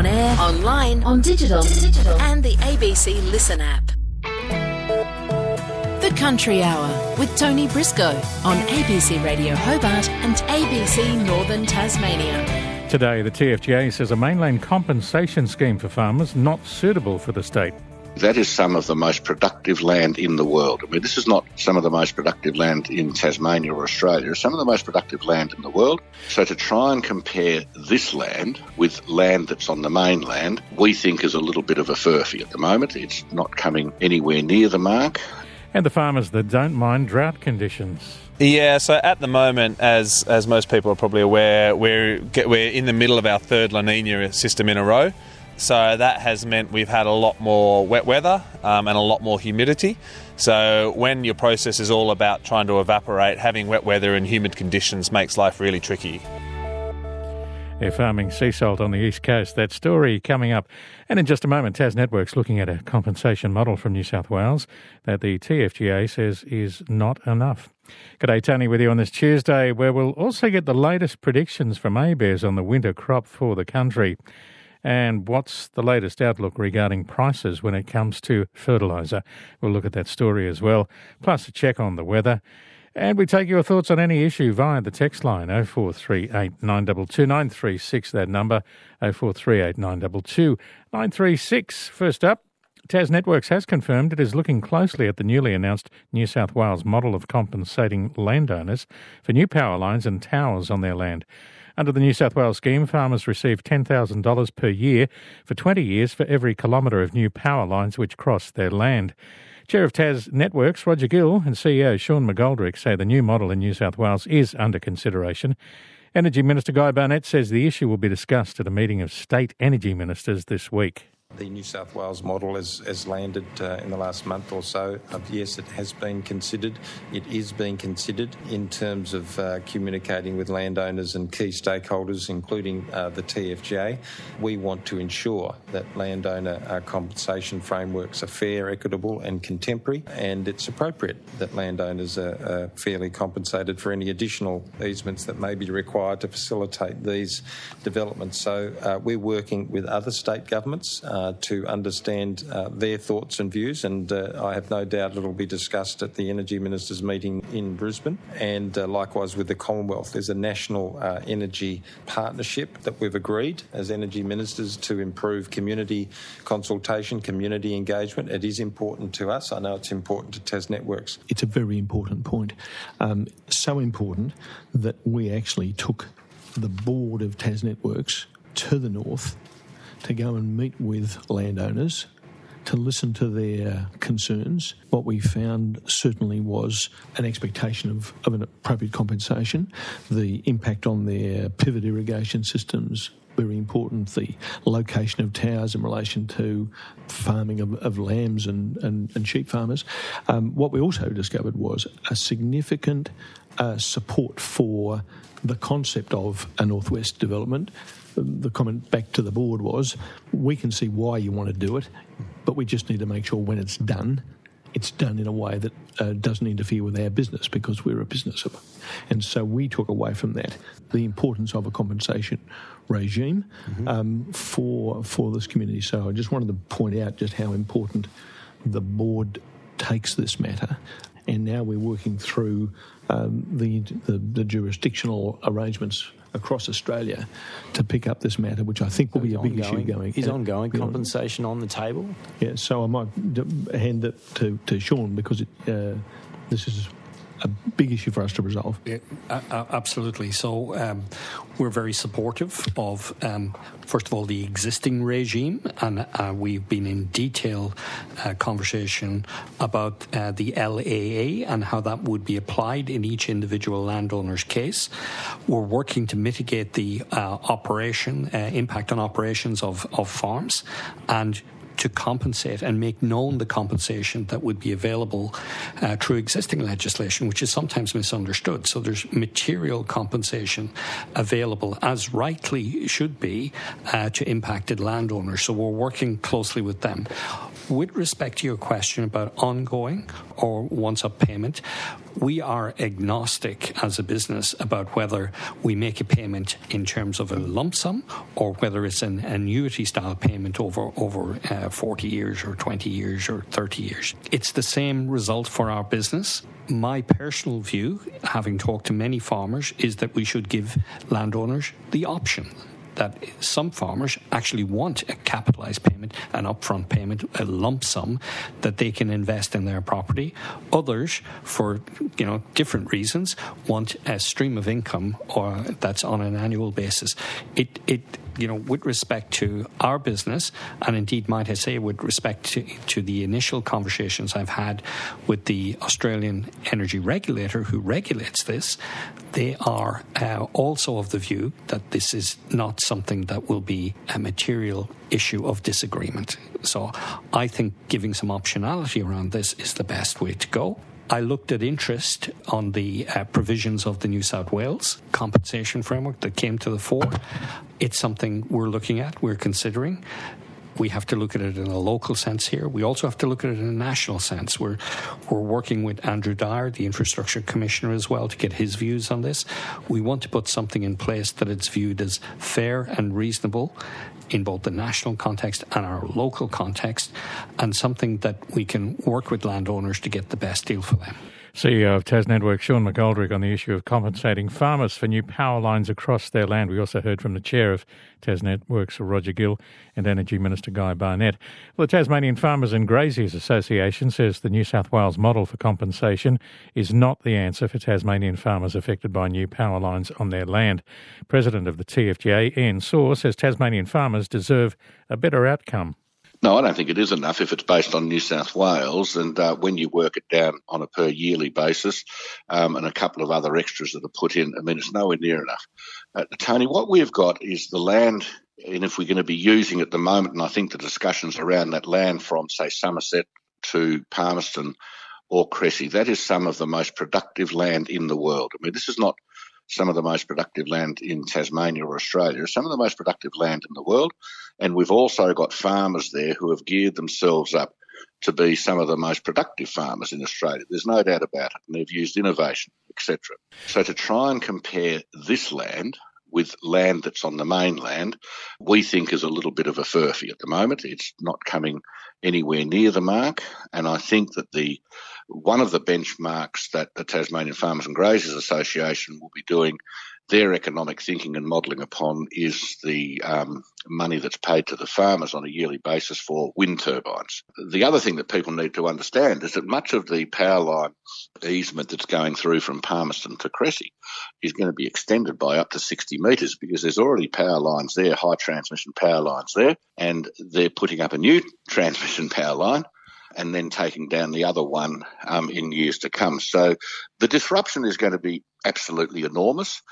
On air, online, on digital, and the ABC Listen app. The Country Hour with Tony Briscoe on ABC Radio Hobart and ABC Northern Tasmania. Today, the TFGA says a mainland compensation scheme for farmers not suitable for the state. That is some of the most productive land in the world. I mean, this is not some of the most productive land in Tasmania or Australia. It's some of the most productive land in the world. So to try and compare this land with land that's on the mainland, we think is a little bit of a furphy at the moment. It's not coming anywhere near the mark. And the farmers that don't mind drought conditions. Yeah, so at the moment, as most people are probably aware, we're in the middle of our third La Nina system in a row. So that has meant we've had a lot more wet weather and a lot more humidity. So when your process is all about trying to evaporate, having wet weather and humid conditions makes life really tricky. They're farming sea salt on the East Coast. That story coming up. And in just a moment, TasNetworks looking at a compensation model from New South Wales that the TFGA says is not enough. G'day, Tony, with you on this Tuesday, where we'll also get the latest predictions from ABARES on the winter crop for the country. And what's the latest outlook regarding prices when it comes to fertiliser? We'll look at that story as well, plus a check on the weather. And we take your thoughts on any issue via the text line, 0438 922 936, that number, 0438 922 936. First up, TasNetworks has confirmed it is looking closely at the newly announced New South Wales model of compensating landowners for new power lines and towers on their land. Under the New South Wales scheme, farmers receive $10,000 per year for 20 years for every kilometre of new power lines which cross their land. Chair of TasNetworks, Roger Gill, and CEO Sean McGoldrick say the new model in New South Wales is under consideration. Energy Minister Guy Barnett says the issue will be discussed at a meeting of state energy ministers this week. The New South Wales model has landed in the last month or so. Yes, it has been considered. It is being considered in terms of communicating with landowners and key stakeholders, including the TFGA. We want to ensure that landowner compensation frameworks are fair, equitable and contemporary, and it's appropriate that landowners are fairly compensated for any additional easements that may be required to facilitate these developments. So we're working with other state governments to understand their thoughts and views, and I have no doubt it'll be discussed at the Energy Ministers' meeting in Brisbane, and likewise with the Commonwealth. There's a national energy partnership that we've agreed as Energy Ministers to improve community consultation, community engagement. It is important to us. I know it's important to TasNetworks. It's a very important point. So important that we actually took the board of TasNetworks to the north to go and meet with landowners, to listen to their concerns. What we found certainly was an expectation of an appropriate compensation, the impact on their pivot irrigation systems, very important, the location of towers in relation to farming of lambs and sheep farmers. What we also discovered was a significant support for the concept of a northwest development. The comment back to the board was, we can see why you want to do it, but we just need to make sure when it's done in a way that doesn't interfere with our business, because we're a business. And so we took away from that the importance of a compensation regime for this community. So I just wanted to point out just how important the board takes this matter. And now we're working through the jurisdictional arrangements across Australia to pick up this matter, which I think will be a big issue going. Is ongoing compensation on the table? Yeah, so I might hand it to Sean, because this is a big issue for us to resolve. Yeah, absolutely. So we're very supportive of, first of all, the existing regime, and we've been in detailed conversation about the LAA and how that would be applied in each individual landowner's case. We're working to mitigate the impact on operations of farms, and to compensate and make known the compensation that would be available through existing legislation, which is sometimes misunderstood. So there's material compensation available, as rightly should be, to impacted landowners. So we're working closely with them. With respect to your question about ongoing or once-up payment, we are agnostic as a business about whether we make a payment in terms of a lump sum or whether it's an annuity-style payment over 40 years or 20 years or 30 years. It's the same result for our business. My personal view, having talked to many farmers, is that we should give landowners the option that some farmers actually want a capitalised payment, an upfront payment, a lump sum that they can invest in their property. Others, for different reasons, want a stream of income or that's on an annual basis. With respect to our business, and indeed, might I say, with respect to the initial conversations I've had with the Australian energy regulator who regulates this, they are also of the view that this is not something that will be a material issue of disagreement. So I think giving some optionality around this is the best way to go. I looked at interest on the provisions of the New South Wales compensation framework that came to the fore. It's something we're looking at, we're considering. We have to look at it in a local sense here. We also have to look at it in a national sense. We're working with Andrew Dyer, the Infrastructure Commissioner, as well, to get his views on this. We want to put something in place that it's viewed as fair and reasonable in both the national context and our local context, and something that we can work with landowners to get the best deal for them. CEO of TasNetworks, Sean McGoldrick, on the issue of compensating farmers for new power lines across their land. We also heard from the chair of TasNetworks, Roger Gill, and Energy Minister Guy Barnett. Well, the Tasmanian Farmers and Graziers Association says the New South Wales model for compensation is not the answer for Tasmanian farmers affected by new power lines on their land. President of the TFGA, Ian Saw, says Tasmanian farmers deserve a better outcome. No, I don't think it is enough if it's based on New South Wales, and when you work it down on a per yearly basis and a couple of other extras that are put in, I mean, it's nowhere near enough. Tony, what we've got is the land, and if we're going to be using at the moment, and I think the discussions around that land from, say, Somerset to Palmerston or Cressy, that is some of the most productive land in the world. I mean, this is not some of the most productive land in Tasmania or Australia, some of the most productive land in the world. And we've also got farmers there who have geared themselves up to be some of the most productive farmers in Australia. There's no doubt about it. And they've used innovation, etc. So to try and compare this land with land that's on the mainland, we think is a little bit of a furphy at the moment. It's not coming anywhere near the mark. And I think that one of the benchmarks that the Tasmanian Farmers and Graziers Association will be doing their economic thinking and modelling upon is the money that's paid to the farmers on a yearly basis for wind turbines. The other thing that people need to understand is that much of the power line easement that's going through from Palmerston to Cressy is going to be extended by up to 60 metres because there's already power lines there, high transmission power lines there, and they're putting up a new transmission power line and then taking down the other one in years to come. So the disruption is going to be absolutely enormous.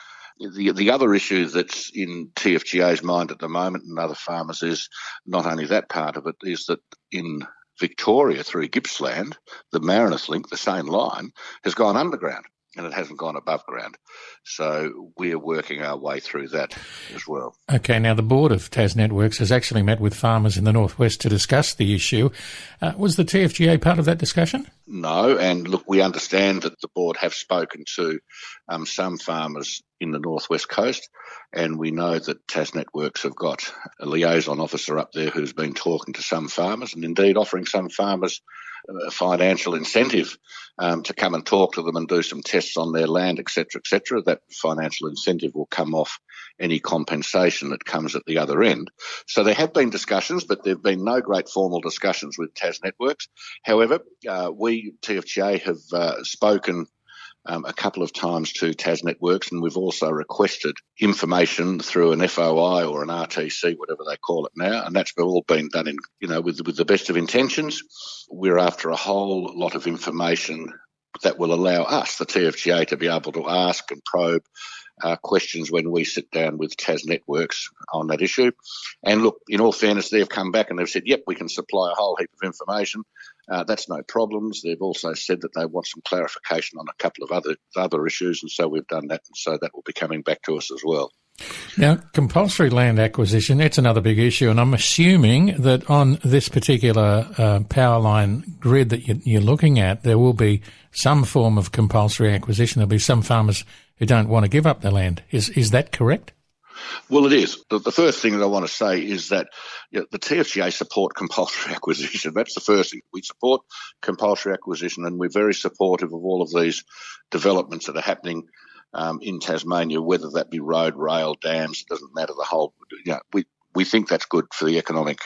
The other issue that's in TFGA's mind at the moment and other farmers is not only that part of it, is that in Victoria through Gippsland, the Marinus Link, the same line, has gone underground and it hasn't gone above ground. So we're working our way through that as well. Okay, now the board of TasNetworks has actually met with farmers in the northwest to discuss the issue. Was the TFGA part of that discussion? No, and look, we understand that the board have spoken to some farmers in the northwest coast, and we know that TasNetworks have got a liaison officer up there who's been talking to some farmers and indeed offering some farmers a financial incentive to come and talk to them and do some tests on their land, etc., etc. That financial incentive will come off any compensation that comes at the other end. So there have been discussions, but there have been no great formal discussions with TasNetworks. However, we, TFGA, have spoken a couple of times to TasNetworks, and we've also requested information through an FOI or an RTC, whatever they call it now, and that's all been done in, with the best of intentions. We're after a whole lot of information that will allow us, the TFGA, to be able to ask and probe questions when we sit down with TasNetworks on that issue. And look, in all fairness, they've come back and they've said, yep, we can supply a whole heap of information. That's no problems. They've also said that they want some clarification on a couple of other issues, and so we've done that, and so that will be coming back to us as well. Now, compulsory land acquisition, that's another big issue, and I'm assuming that on this particular power line grid that you're looking at, there will be some form of compulsory acquisition. There'll be some farmers who don't want to give up their land. Is that correct? Well, it is. The first thing that I want to say is that the TFGA support compulsory acquisition. That's the first thing. We support compulsory acquisition, and we're very supportive of all of these developments that are happening in Tasmania, whether that be road, rail, dams, it doesn't matter, the whole. You know, we think that's good for the economic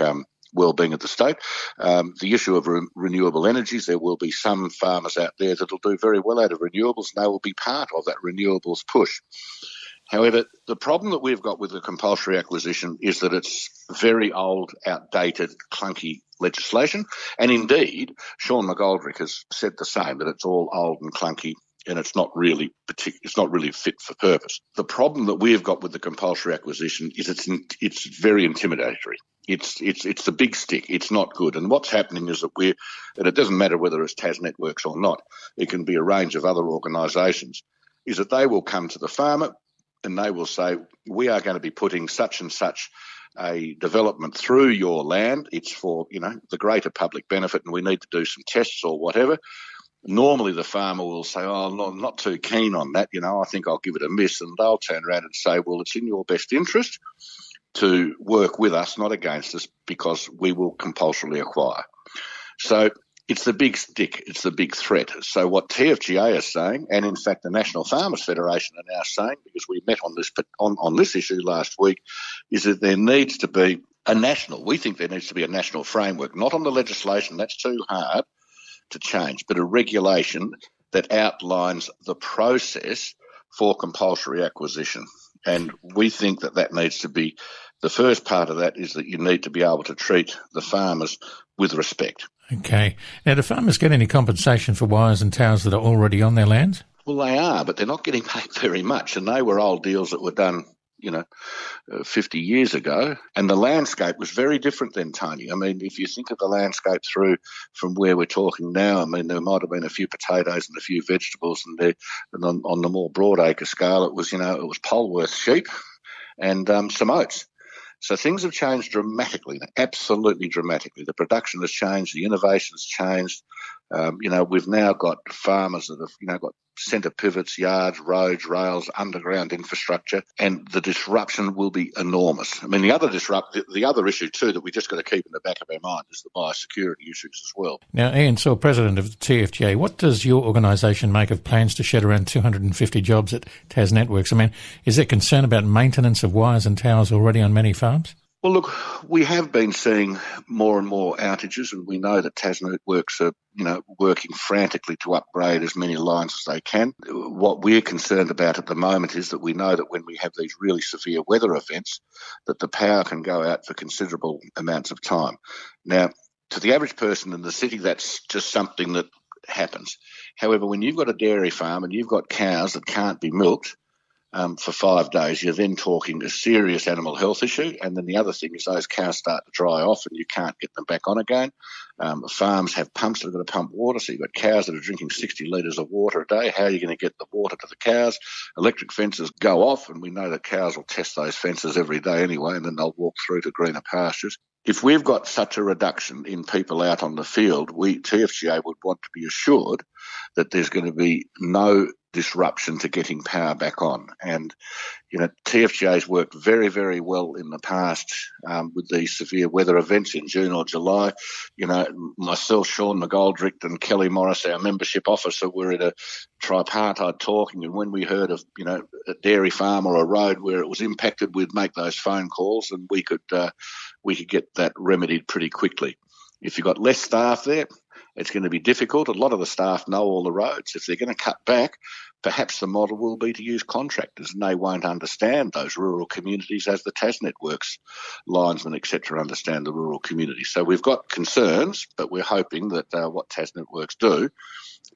well-being of the state. The issue of renewable energies, there will be some farmers out there that will do very well out of renewables, and they will be part of that renewables push. However, the problem that we've got with the compulsory acquisition is that it's very old, outdated, clunky legislation. And indeed, Sean McGoldrick has said the same, that it's all old and clunky and it's not really fit for purpose. The problem that we've got with the compulsory acquisition is it's very intimidatory. It's the big stick. It's not good. And what's happening is that and it doesn't matter whether it's TasNetworks or not, it can be a range of other organisations, is that they will come to the farmer and they will say, we are going to be putting such and such a development through your land. It's for, the greater public benefit, and we need to do some tests or whatever. Normally the farmer will say, I'm not too keen on that. I think I'll give it a miss. And they'll turn around and say, well, it's in your best interest to work with us, not against us, because we will compulsorily acquire. So it's the big stick. It's the big threat. So what TFGA is saying, and in fact the National Farmers Federation are now saying, because we met on this issue last week, is that there needs to be a national. We think there needs to be a national framework, not on the legislation. That's too hard to change, but a regulation that outlines the process for compulsory acquisition. And we think that needs to be. The first part of that is that you need to be able to treat the farmers with respect. Okay. Now, do farmers get any compensation for wires and towers that are already on their lands? Well, they are, but they're not getting paid very much, and they were old deals that were done, 50 years ago, and the landscape was very different then, Tony. I mean, if you think of the landscape from where we're talking now, I mean, there might have been a few potatoes and a few vegetables, and on the more broad acre scale, it was, it was Polworth sheep and some oats. So things have changed dramatically, absolutely dramatically. The production has changed, the innovation has changed. We've now got farmers that have, got centre pivots, yards, roads, rails, underground infrastructure, and the disruption will be enormous. I mean, the other issue too that we've just got to keep in the back of our mind is the biosecurity issues as well. Now, Ian Saw, President of the TFGA, what does your organisation make of plans to shed around 250 jobs at TasNetworks? I mean, is there concern about maintenance of wires and towers already on many farms? Well, look, we have been seeing more and more outages, and we know that TasNetworks are, working frantically to upgrade as many lines as they can. What we're concerned about at the moment is that we know that when we have these really severe weather events, that the power can go out for considerable amounts of time. Now, to the average person in the city, that's just something that happens. However, when you've got a dairy farm and you've got cows that can't be milked, for 5 days, you're then talking a serious animal health issue. And then the other thing is those cows start to dry off and you can't get them back on again. Farms have pumps that are going to pump water, so you've got cows that are drinking 60 litres of water a day. How are you going to get the water to the cows? Electric fences go off, and we know that cows will test those fences every day anyway, and then they'll walk through to greener pastures. If we've got such a reduction in people out on the field, TFGA would want to be assured that there's going to be no disruption to getting power back on. And, TFGA's worked very, very well in the past with these severe weather events in June or July. Myself, Sean McGoldrick and Kelly Morris, our membership officer, were in a tripartite talking, and when we heard of, a dairy farm or a road where it was impacted, we'd make those phone calls and we could get that remedied pretty quickly. If you've got less staff there, it's going to be difficult. A lot of the staff know all the roads. If they're going to cut back, perhaps the model will be to use contractors, and they won't understand those rural communities as the TasNetworks linesmen, et cetera, understand the rural community. So we've got concerns, but we're hoping that what TasNetworks do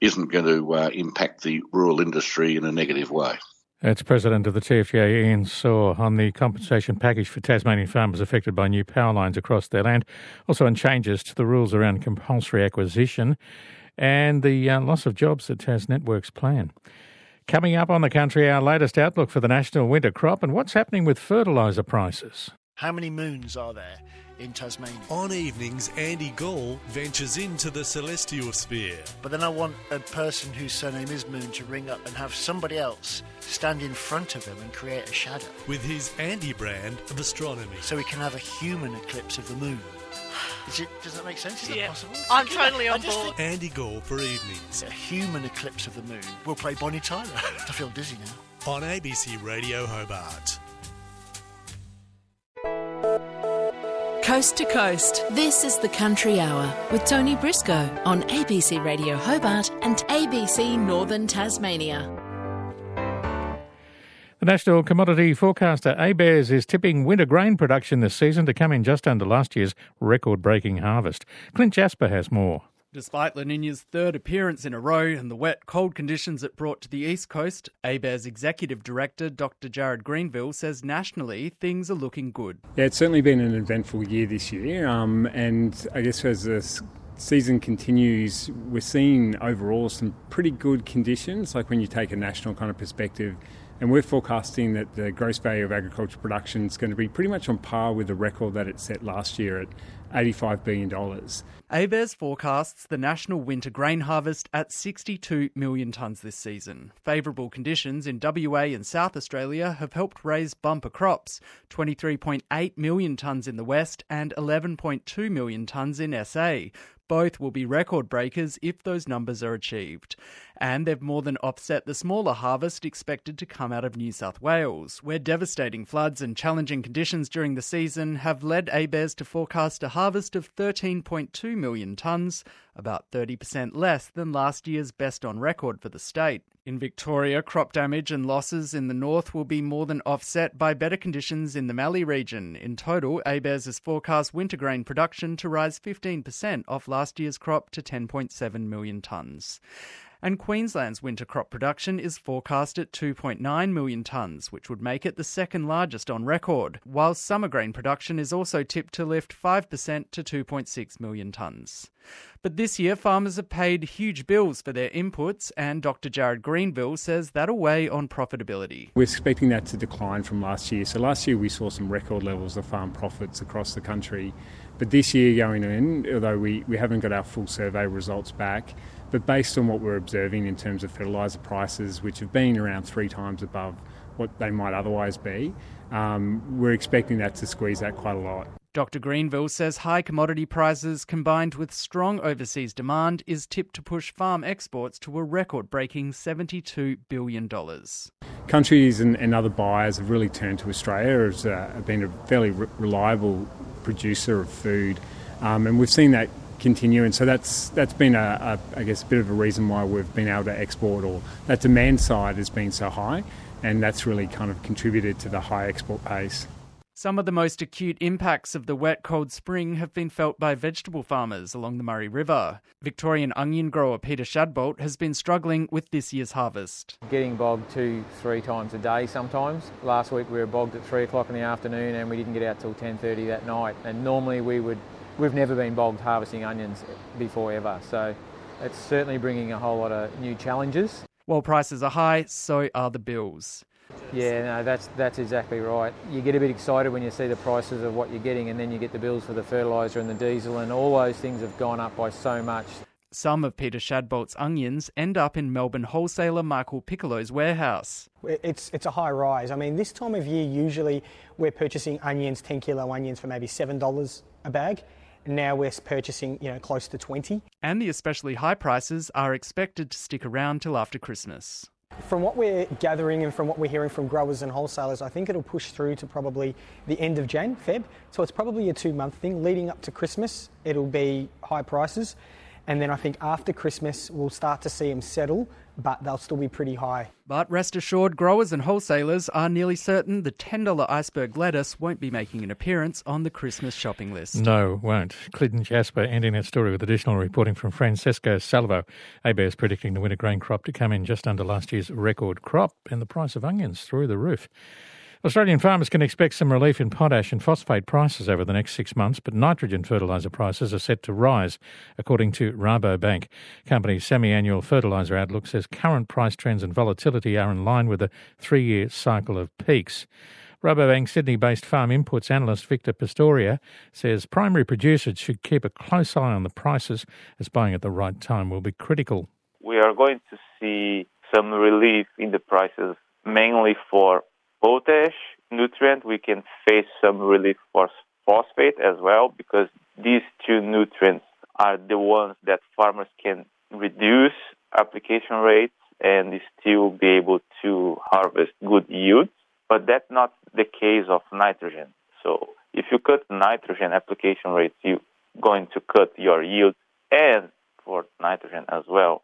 isn't going to impact the rural industry in a negative way. That's President of the TFGA, Ian Saw, on the compensation package for Tasmanian farmers affected by new power lines across their land, also on changes to the rules around compulsory acquisition and the loss of jobs that TasNetworks plan. Coming up on The Country, our latest outlook for the national winter crop and what's happening with fertiliser prices. How many moons are there in Tasmania? On evenings, Andy Gall ventures into the celestial sphere. But then I want a person whose surname is Moon to ring up and have somebody else stand in front of him and create a shadow. With his Andy brand of astronomy. So we can have a human eclipse of the moon. Does that make sense? Is that possible? I'm totally on board. Andy Gall for evenings. A human eclipse of the moon. We'll play Bonnie Tyler. I feel dizzy now. On ABC Radio Hobart. Coast to coast, this is The Country Hour with Tony Briscoe on ABC Radio Hobart and ABC Northern Tasmania. The National Commodity Forecaster ABARES is tipping winter grain production this season to come in just under last year's record-breaking harvest. Clint Jasper has more. Despite La Nina's third appearance in a row and the wet, cold conditions it brought to the East Coast, ABARES Executive Director Dr Jared Greenville says nationally things are looking good. Yeah, it's certainly been an eventful year this year, and I guess as the season continues, we're seeing overall some pretty good conditions, like when you take a national kind of perspective. And we're forecasting that the gross value of agriculture production is going to be pretty much on par with the record that it set last year at $85 billion. ABARES forecasts the national winter grain harvest at 62 million tonnes this season. Favourable conditions in WA and South Australia have helped raise bumper crops, 23.8 million tonnes in the West and 11.2 million tonnes in SA. Both will be record breakers if those numbers are achieved. And they've more than offset the smaller harvest expected to come out of New South Wales, where devastating floods and challenging conditions during the season have led ABARES to forecast a harvest of 13.2 million tonnes, about 30% less than last year's best on record for the state. In Victoria, crop damage and losses in the north will be more than offset by better conditions in the Mallee region. In total, ABARES has forecast winter grain production to rise 15% off last year's crop to 10.7 million tonnes. And Queensland's winter crop production is forecast at 2.9 million tonnes, which would make it the second largest on record, while summer grain production is also tipped to lift 5% to 2.6 million tonnes. But this year, farmers have paid huge bills for their inputs, and Dr Jared Greenville says that'll weigh on profitability. We're expecting that to decline from last year. So last year we saw some record levels of farm profits across the country. But this year going in, although we haven't got our full survey results back, but based on what we're observing in terms of fertiliser prices, which have been around 3 times above what they might otherwise be, we're expecting that to squeeze that quite a lot. Dr Greenville says high commodity prices combined with strong overseas demand is tipped to push farm exports to a record-breaking $72 billion. Countries and other buyers have really turned to Australia as been a fairly reliable producer of food, and we've seen that continue, and so that's been a I guess a bit of a reason why we've been able to export, or that demand side has been so high, and that's really kind of contributed to the high export pace. Some of the most acute impacts of the wet, cold spring have been felt by vegetable farmers along the Murray River. Victorian onion grower Peter Shadbolt has been struggling with this year's harvest. Getting bogged 2-3 times a day sometimes. Last week we were bogged at 3 o'clock in the afternoon and we didn't get out till 10:30 that night, and normally we've never been bogged harvesting onions before ever, so it's certainly bringing a whole lot of new challenges. While prices are high, so are the bills. Yeah, no, that's exactly right. You get a bit excited when you see the prices of what you're getting, and then you get the bills for the fertiliser and the diesel, and all those things have gone up by so much. Some of Peter Shadbolt's onions end up in Melbourne wholesaler Michael Piccolo's warehouse. It's a high rise. I mean, this time of year, usually we're purchasing onions, 10-kilo onions for maybe $7 a bag. Now we're purchasing, close to 20. And the especially high prices are expected to stick around till after Christmas. From what we're gathering and from what we're hearing from growers and wholesalers, I think it'll push through to probably the end of Jan, Feb. So it's probably a 2-month thing. Leading up to Christmas, it'll be high prices. And then I think after Christmas, we'll start to see them settle, but they'll still be pretty high. But rest assured, growers and wholesalers are nearly certain the $10 iceberg lettuce won't be making an appearance on the Christmas shopping list. No, won't. Clinton Jasper ending that story with additional reporting from Francesco Salvo. ABARES predicting the winter grain crop to come in just under last year's record crop, and the price of onions through the roof. Australian farmers can expect some relief in potash and phosphate prices over the next 6 months, but nitrogen fertiliser prices are set to rise, according to Rabobank. Company's semi-annual fertiliser outlook says current price trends and volatility are in line with a three-year cycle of peaks. Rabobank Sydney-based farm inputs analyst Victor Pastoria says primary producers should keep a close eye on the prices, as buying at the right time will be critical. We are going to see some relief in the prices, mainly for potash, nutrient. We can face some relief for phosphate as well, because these two nutrients are the ones that farmers can reduce application rates and still be able to harvest good yields. But that's not the case of nitrogen. So if you cut nitrogen application rates, you're going to cut your yield. And for nitrogen as well,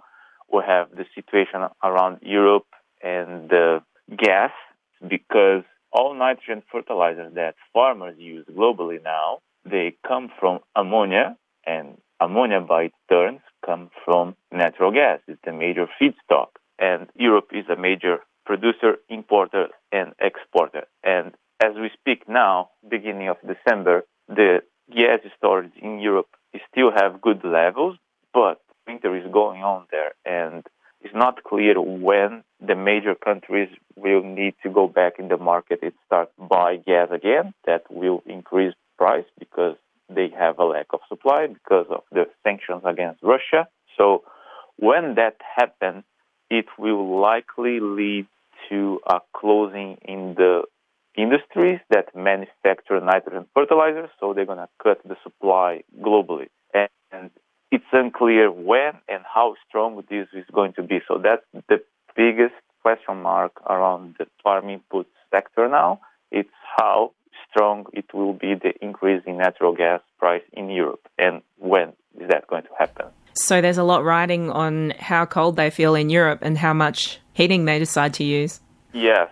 we have the situation around Europe and the gas, because all nitrogen fertilizers that farmers use globally now, they come from ammonia, and ammonia by its turn comes from natural gas. It's a major feedstock. And Europe is a major producer, importer, and exporter. And as we speak now, beginning of December, the gas storage in Europe still have good levels, but winter is going on there, and it's not clear when the major countries will need to go back in the market and start buying gas again. That will increase price because they have a lack of supply because of the sanctions against Russia. So when that happens, it will likely lead to a closing in the industries that manufacture nitrogen fertilizers, so they're going to cut the supply globally. And it's unclear when and how strong this is going to be. So that's the biggest question mark around the farm input sector now. It's how strong it will be, the increase in natural gas price in Europe, and when is that going to happen. So there's a lot riding on how cold they feel in Europe and how much heating they decide to use. Yes.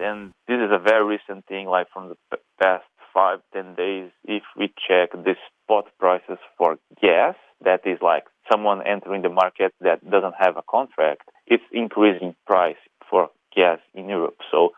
And this is a very recent thing, like from the past 5-10 days. If we check the spot prices for gas, that is like someone entering the market that doesn't have a contract, it's increasing price for gas in Europe. So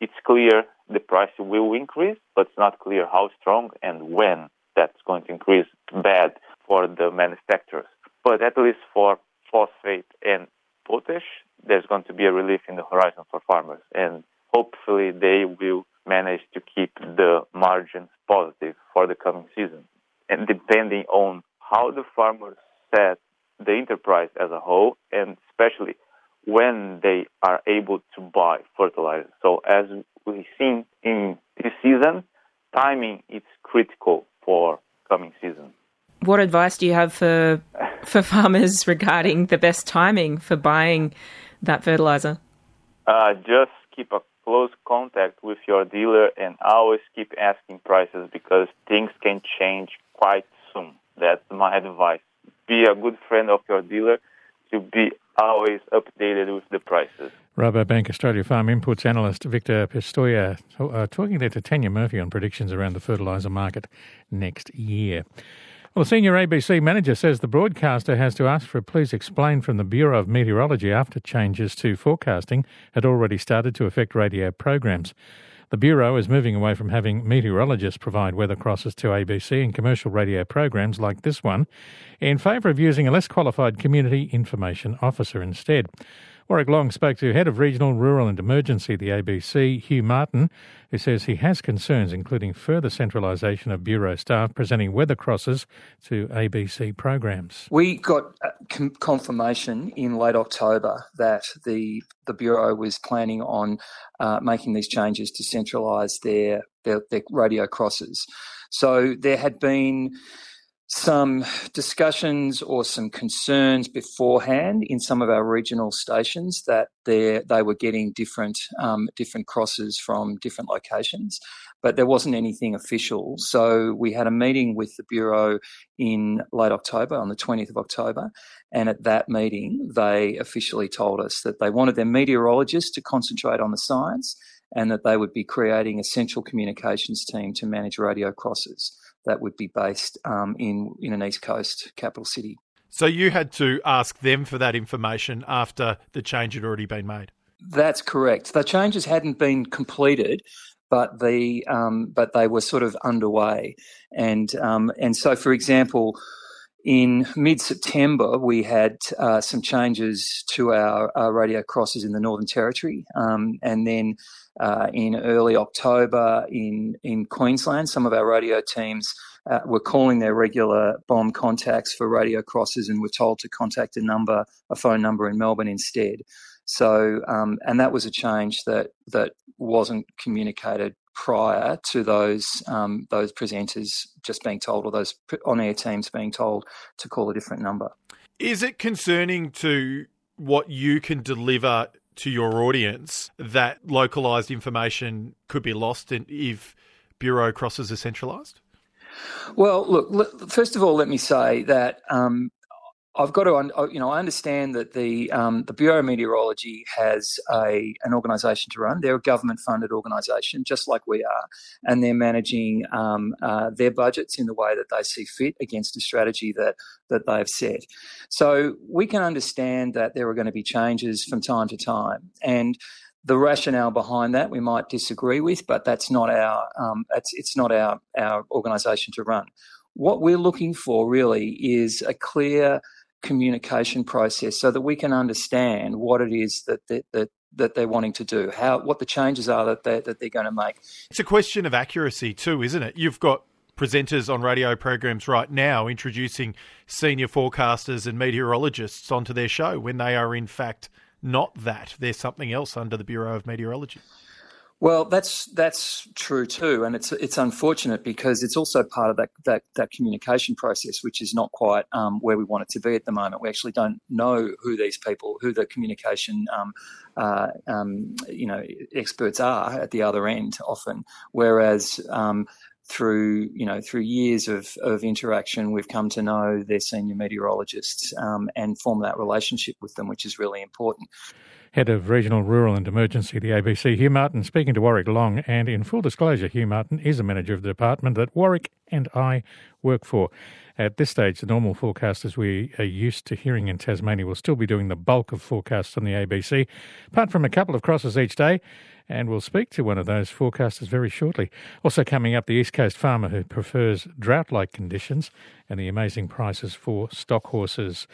it's clear the price will increase, but it's not clear how strong and when that's going to increase. Bad for the manufacturers. But at least for phosphate and potash, there's going to be a relief in the horizon for farmers. And hopefully they will manage to keep the margins positive for the coming season. And depending on how the farmers set the enterprise as a whole, and especially when they are able to buy fertilizer. So as we've seen in this season, timing is critical for coming season. What advice do you have for farmers regarding the best timing for buying that fertilizer? Just keep a close contact with your dealer and always keep asking prices, because things can change quite soon. That's my advice. Be a good friend of your dealer to be always updated with the prices. Rabobank Australia Farm Inputs analyst Victor Pastoria talking there to Tanya Murphy on predictions around the fertiliser market next year. Well, the senior ABC manager says the broadcaster has to ask for a please explain from the Bureau of Meteorology after changes to forecasting had already started to affect radio programs. The Bureau is moving away from having meteorologists provide weather crosses to ABC and commercial radio programs like this one in favour of using a less qualified community information officer instead. Warwick Long spoke to Head of Regional, Rural and Emergency at the ABC, Hugh Martin, who says he has concerns, including further centralisation of Bureau staff presenting weather crosses to ABC programs. We got confirmation in late October that the Bureau was planning on making these changes to centralise their radio crosses. So there had been some discussions or some concerns beforehand in some of our regional stations that they were getting different crosses from different locations, but there wasn't anything official. So we had a meeting with the Bureau in late October, on the 20th of October, and at that meeting they officially told us that they wanted their meteorologists to concentrate on the science and that they would be creating a central communications team to manage radio crosses that would be based in an East Coast capital city. So you had to ask them for that information after the change had already been made? That's correct. The changes hadn't been completed, but they were sort of underway. And so, for example, in mid-September, we had some changes to our radio crosses in the Northern Territory, and then in early October in Queensland, some of our radio teams were calling their regular bomb contacts for radio crosses and were told to contact a phone number in Melbourne instead. So, and that was a change that wasn't communicated prior to those presenters just being told, or those on-air teams being told to call a different number. Is it concerning to what you can deliver to your audience that localised information could be lost if bureau crosses are centralised? Well, look, first of all, let me say that I've got to, I understand that the Bureau of Meteorology has an organisation to run. They're a government-funded organisation, just like we are, and they're managing their budgets in the way that they see fit against a strategy that they've set. So we can understand that there are going to be changes from time to time, and the rationale behind that we might disagree with, but that's not our organisation to run. What we're looking for really is a clear communication process so that we can understand what it is that they're wanting to do, what the changes are that they're going to make. It's a question of accuracy too, isn't it? You've got presenters on radio programs right now introducing senior forecasters and meteorologists onto their show when they are in fact not that. They're something else under the Bureau of Meteorology. Well, that's true too, and it's unfortunate because it's also part of that communication process, which is not quite where we want it to be at the moment. We actually don't know who the communication experts are at the other end often, whereas through years of interaction, we've come to know their senior meteorologists and form that relationship with them, which is really important. Head of Regional, Rural and Emergency at the ABC, Hugh Martin, speaking to Warwick Long. And in full disclosure, Hugh Martin is a manager of the department that Warwick and I work for. At this stage, the normal forecasters we are used to hearing in Tasmania will still be doing the bulk of forecasts on the ABC, apart from a couple of crosses each day, and we'll speak to one of those forecasters very shortly. Also coming up, the East Coast farmer who prefers drought-like conditions and the amazing prices for stock horses.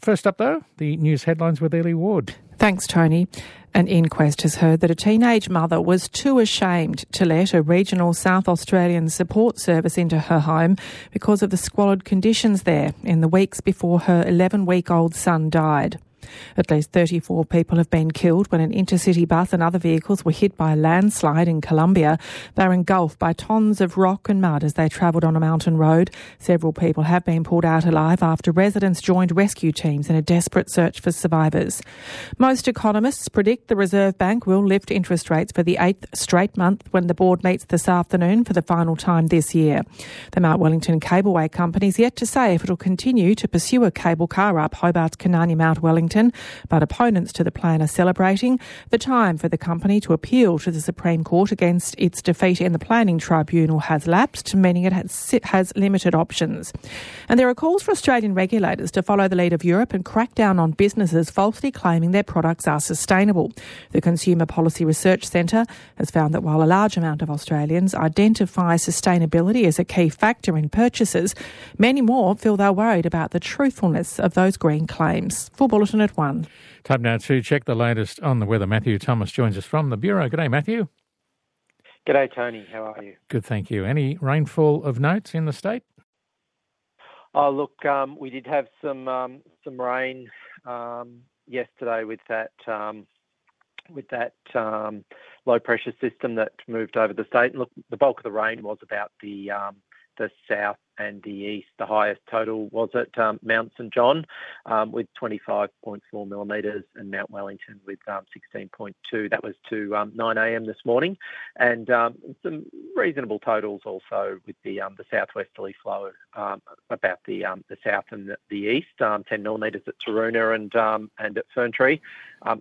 First up, though, the news headlines with Ellie Ward. Thanks, Tony. An inquest has heard that a teenage mother was too ashamed to let a regional South Australian support service into her home because of the squalid conditions there in the weeks before her 11-week-old son died. At least 34 people have been killed when an intercity bus and other vehicles were hit by a landslide in Colombia. They were engulfed by tons of rock and mud as they travelled on a mountain road. Several people have been pulled out alive after residents joined rescue teams in a desperate search for survivors. Most economists predict the Reserve Bank will lift interest rates for the 8th straight month when the board meets this afternoon for the final time this year. The Mount Wellington Cableway Company is yet to say if it will continue to pursue a cable car up Hobart's Kanani-Mount Wellington, but opponents to the plan are celebrating the time for the company to appeal to the Supreme Court against its defeat in the Planning Tribunal has lapsed, meaning it has limited options. And there are calls for Australian regulators to follow the lead of Europe and crack down on businesses falsely claiming their products are sustainable. The Consumer Policy Research Centre has found that while a large amount of Australians identify sustainability as a key factor in purchases, many more feel they're worried about the truthfulness of those green claims. Full bulletin at 1. Time now to check the latest on the weather. Matthew Thomas joins us from the Bureau. G'day, Matthew. G'day, Tony. How are you? Good, thank you. Any rainfall of note in the state? Oh, look, we did have some rain yesterday with that low pressure system that moved over the state. And look, the bulk of the rain was about the south and the east. The highest total was at Mount St John with 25.4 millimetres and Mount Wellington with 16.2. That was to 9 a.m. this morning. And some reasonable totals also with the southwesterly flow about the south and the east, 10 millimetres at Taroona and at Ferntree,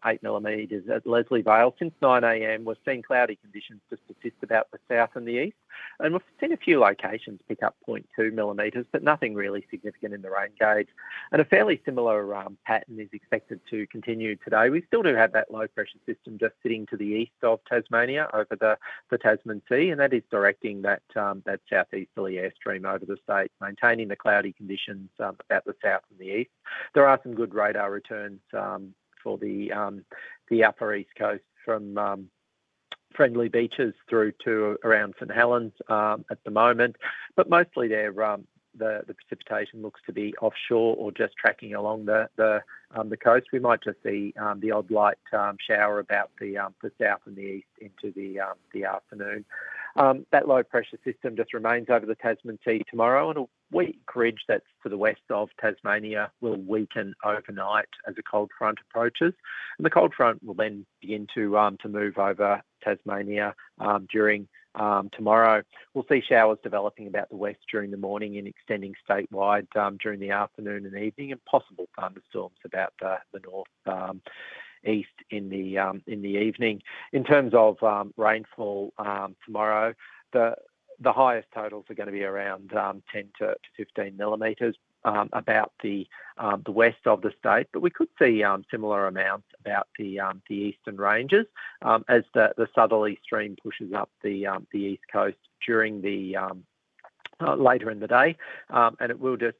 8 millimetres at Leslie Vale. Since 9 a.m, we've seen cloudy conditions just persist about the south and the east. And we've seen a few locations pick up 0.2 2 millimetres, but nothing really significant in the rain gauge. And a fairly similar pattern is expected to continue today. We still do have that low pressure system just sitting to the east of Tasmania over the Tasman Sea, and that is directing that that southeasterly airstream over the state, maintaining the cloudy conditions about the south and the east. There are some good radar returns for the upper east coast from friendly beaches through to around St Helens at the moment, but mostly they're the precipitation looks to be offshore or just tracking along the coast. We might just see the odd light shower about the south and the east into the afternoon. That low pressure system just remains over the Tasman Sea tomorrow, and a weak ridge that's to the west of Tasmania will weaken overnight as a cold front approaches, and the cold front will then begin to move over Tasmania during tomorrow. We'll see showers developing about the west during the morning and extending statewide during the afternoon and evening, and possible thunderstorms about the north east in the evening. In terms of rainfall tomorrow, the highest totals are going to be around 10 to 15 millimetres about the west of the state, but we could see similar amounts about the eastern ranges as the southerly stream pushes up the east coast during the later in the day, and it will just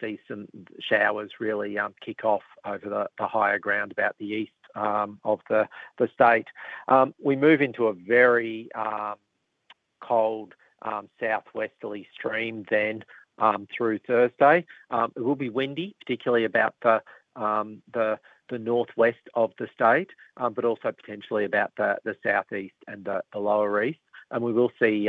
see some showers really kick off over the higher ground about the east of the state. We move into a very cold southwesterly stream then through Thursday. It will be windy, particularly about the northwest of the state, but also potentially about the southeast and the lower east. And we will see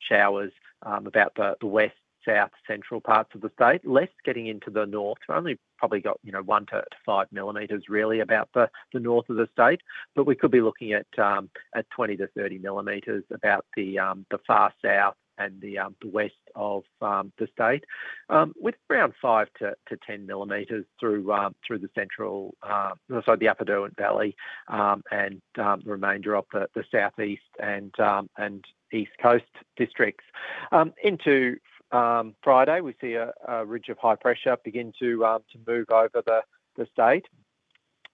showers about the west, south, central parts of the state, less getting into the north. We've only probably got 1 to 5 millimetres really about the north of the state, but we could be looking at 20 to 30 millimetres about the far south and the west of the state, with around 5 to 10 millimetres through the central, the Upper Derwent Valley, and the remainder of the southeast and east coast districts. Into Friday, we see a ridge of high pressure begin to move over the state.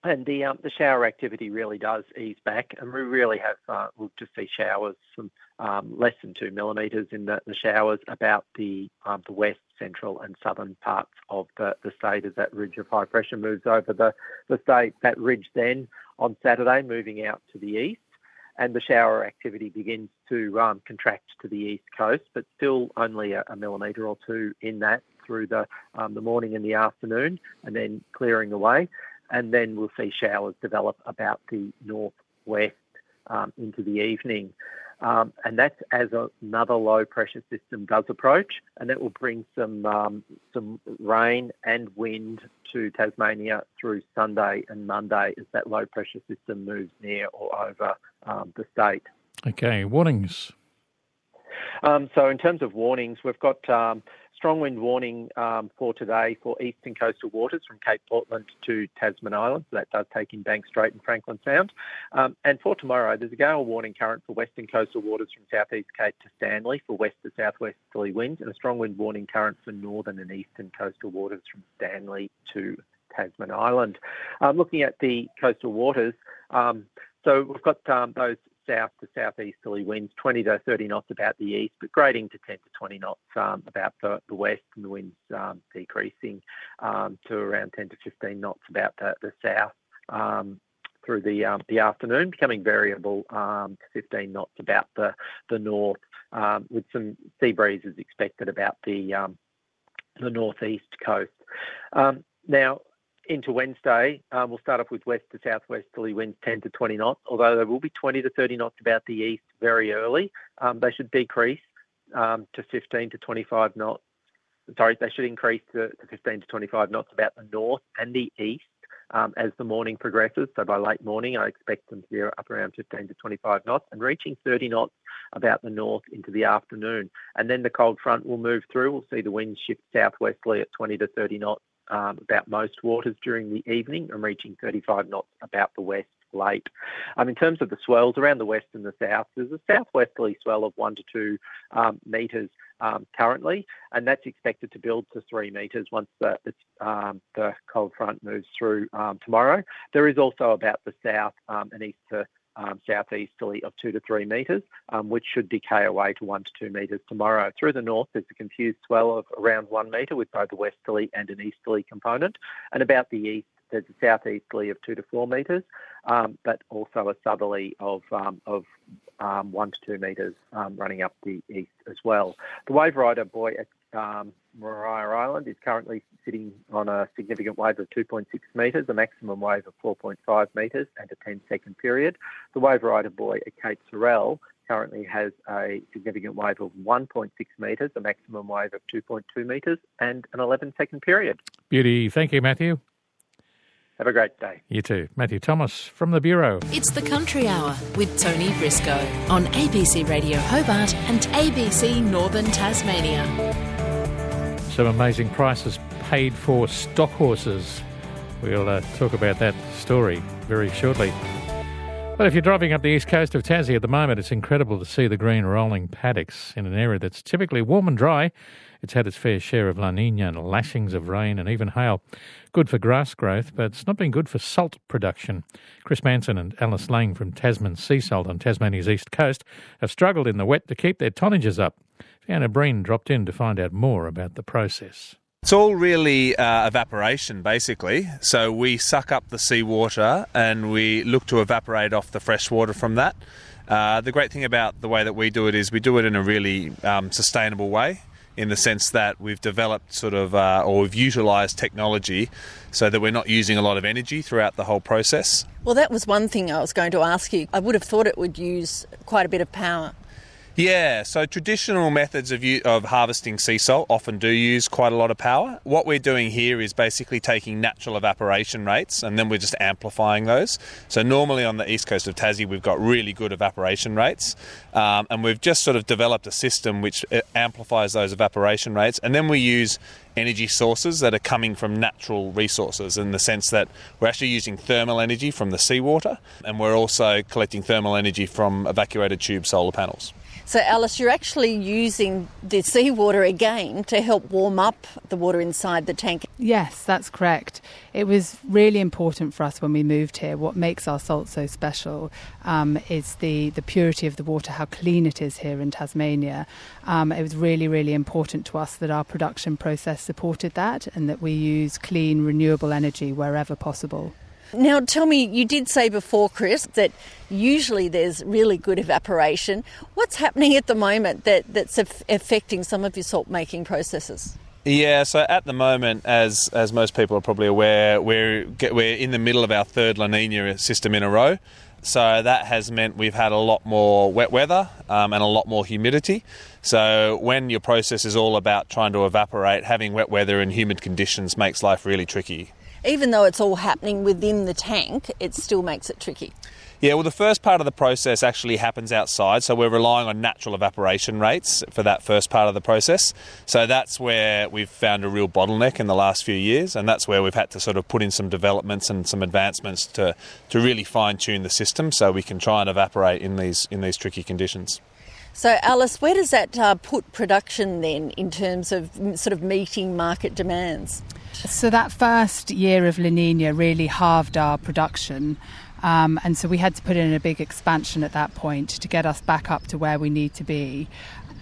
And the shower activity really does ease back, and we really have we'll just see showers, some less than 2 millimetres in the showers about the west, central, and southern parts of the state as that ridge of high pressure moves over the state. That ridge then on Saturday moving out to the east, and the shower activity begins to contract to the east coast, but still only a millimetre or two in that through the morning and the afternoon, and then clearing away. And then we'll see showers develop about the northwest into the evening. And that's as another low pressure system does approach, and that will bring some rain and wind to Tasmania through Sunday and Monday as that low pressure system moves near or over the state. Okay, warnings. So in terms of warnings, we've got strong wind warning for today for eastern coastal waters from Cape Portland to Tasman Island. So that does take in Bank Strait and Franklin Sound. And for tomorrow, there's a gale warning current for western coastal waters from southeast Cape to Stanley for west to southwesterly winds, and a strong wind warning current for northern and eastern coastal waters from Stanley to Tasman Island. Looking at the coastal waters, so we've got those south to southeasterly winds, 20 to 30 knots about the east, but grading to 10 to 20 knots about the west, and the winds decreasing to around 10 to 15 knots about the south through the afternoon, becoming variable to 15 knots about the north, with some sea breezes expected about the northeast coast. Now, into Wednesday, we'll start off with west to southwesterly winds 10 to 20 knots, although there will be 20 to 30 knots about the east very early. They should decrease to 15 to 25 knots. Sorry, they should increase to 15 to 25 knots about the north and the east as the morning progresses. So by late morning, I expect them to be up around 15 to 25 knots and reaching 30 knots about the north into the afternoon. And then the cold front will move through. We'll see the winds shift southwesterly at 20 to 30 knots. About most waters during the evening and reaching 35 knots about the west late. In terms of the swells around the west and the south, there's a southwesterly swell of 1 to 2 metres currently, and that's expected to build to 3 metres once the cold front moves through tomorrow. There is also about the south and east to southeasterly of 2 to 3 metres, which should decay away to 1 to 2 metres tomorrow. Through the north, there's a confused swell of around 1 metre with both a westerly and an easterly component, and about the east, there's a southeasterly of 2 to 4 metres, but also a southerly of 1 to 2 metres running up the east as well. The wave rider buoy at Mariah Island is currently sitting on a significant wave of 2.6 metres, a maximum wave of 4.5 metres and a 10-second period. The wave rider buoy at Cape Sorrel currently has a significant wave of 1.6 metres, a maximum wave of 2.2 metres and an 11-second period. Beauty. Thank you, Matthew. Have a great day. You too. Matthew Thomas from the Bureau. It's the Country Hour with Tony Briscoe on ABC Radio Hobart and ABC Northern Tasmania. Some amazing prices paid for stock horses. We'll talk about that story very shortly. But if you're driving up the east coast of Tassie at the moment, it's incredible to see the green rolling paddocks in an area that's typically warm and dry. It's had its fair share of La Nina and lashings of rain and even hail. Good for grass growth, but it's not been good for salt production. Chris Manson and Alice Lang from Tasman Sea Salt on Tasmania's east coast have struggled in the wet to keep their tonnages up. Fiona Breen dropped in to find out more about the process. It's all really evaporation, basically. So we suck up the seawater and we look to evaporate off the fresh water from that. The great thing about the way that we do it is we do it in a really sustainable way, in the sense that we've developed or we've utilised technology so that we're not using a lot of energy throughout the whole process. Well, that was one thing I was going to ask you. I would have thought it would use quite a bit of power. Yeah, so traditional methods of harvesting sea salt often do use quite a lot of power. What we're doing here is basically taking natural evaporation rates and then we're just amplifying those. So normally on the east coast of Tassie we've got really good evaporation rates and we've just sort of developed a system which amplifies those evaporation rates, and then we use energy sources that are coming from natural resources, in the sense that we're actually using thermal energy from the seawater and we're also collecting thermal energy from evacuated tube solar panels. So Alice, you're actually using the seawater again to help warm up the water inside the tank. Yes, that's correct. It was really important for us when we moved here. What makes our salt so special is the purity of the water, how clean it is here in Tasmania. It was really, really important to us that our production process supported that and that we use clean, renewable energy wherever possible. Now tell me, you did say before, Chris, that usually there's really good evaporation. What's happening at the moment that's affecting some of your salt-making processes? Yeah, so at the moment, as most people are probably aware, we're in the middle of our third La Nina system in a row. So that has meant we've had a lot more wet weather and a lot more humidity. So when your process is all about trying to evaporate, having wet weather and humid conditions makes life really tricky. Even though it's all happening within the tank, it still makes it tricky. Yeah, well, the first part of the process actually happens outside, so we're relying on natural evaporation rates for that first part of the process. So that's where we've found a real bottleneck in the last few years, and that's where we've had to sort of put in some developments and some advancements to really fine-tune the system so we can try and evaporate in these tricky conditions. So, Alice, where does that put production then in terms of sort of meeting market demands? So that first year of La Nina really halved our production, and so we had to put in a big expansion at that point to get us back up to where we need to be.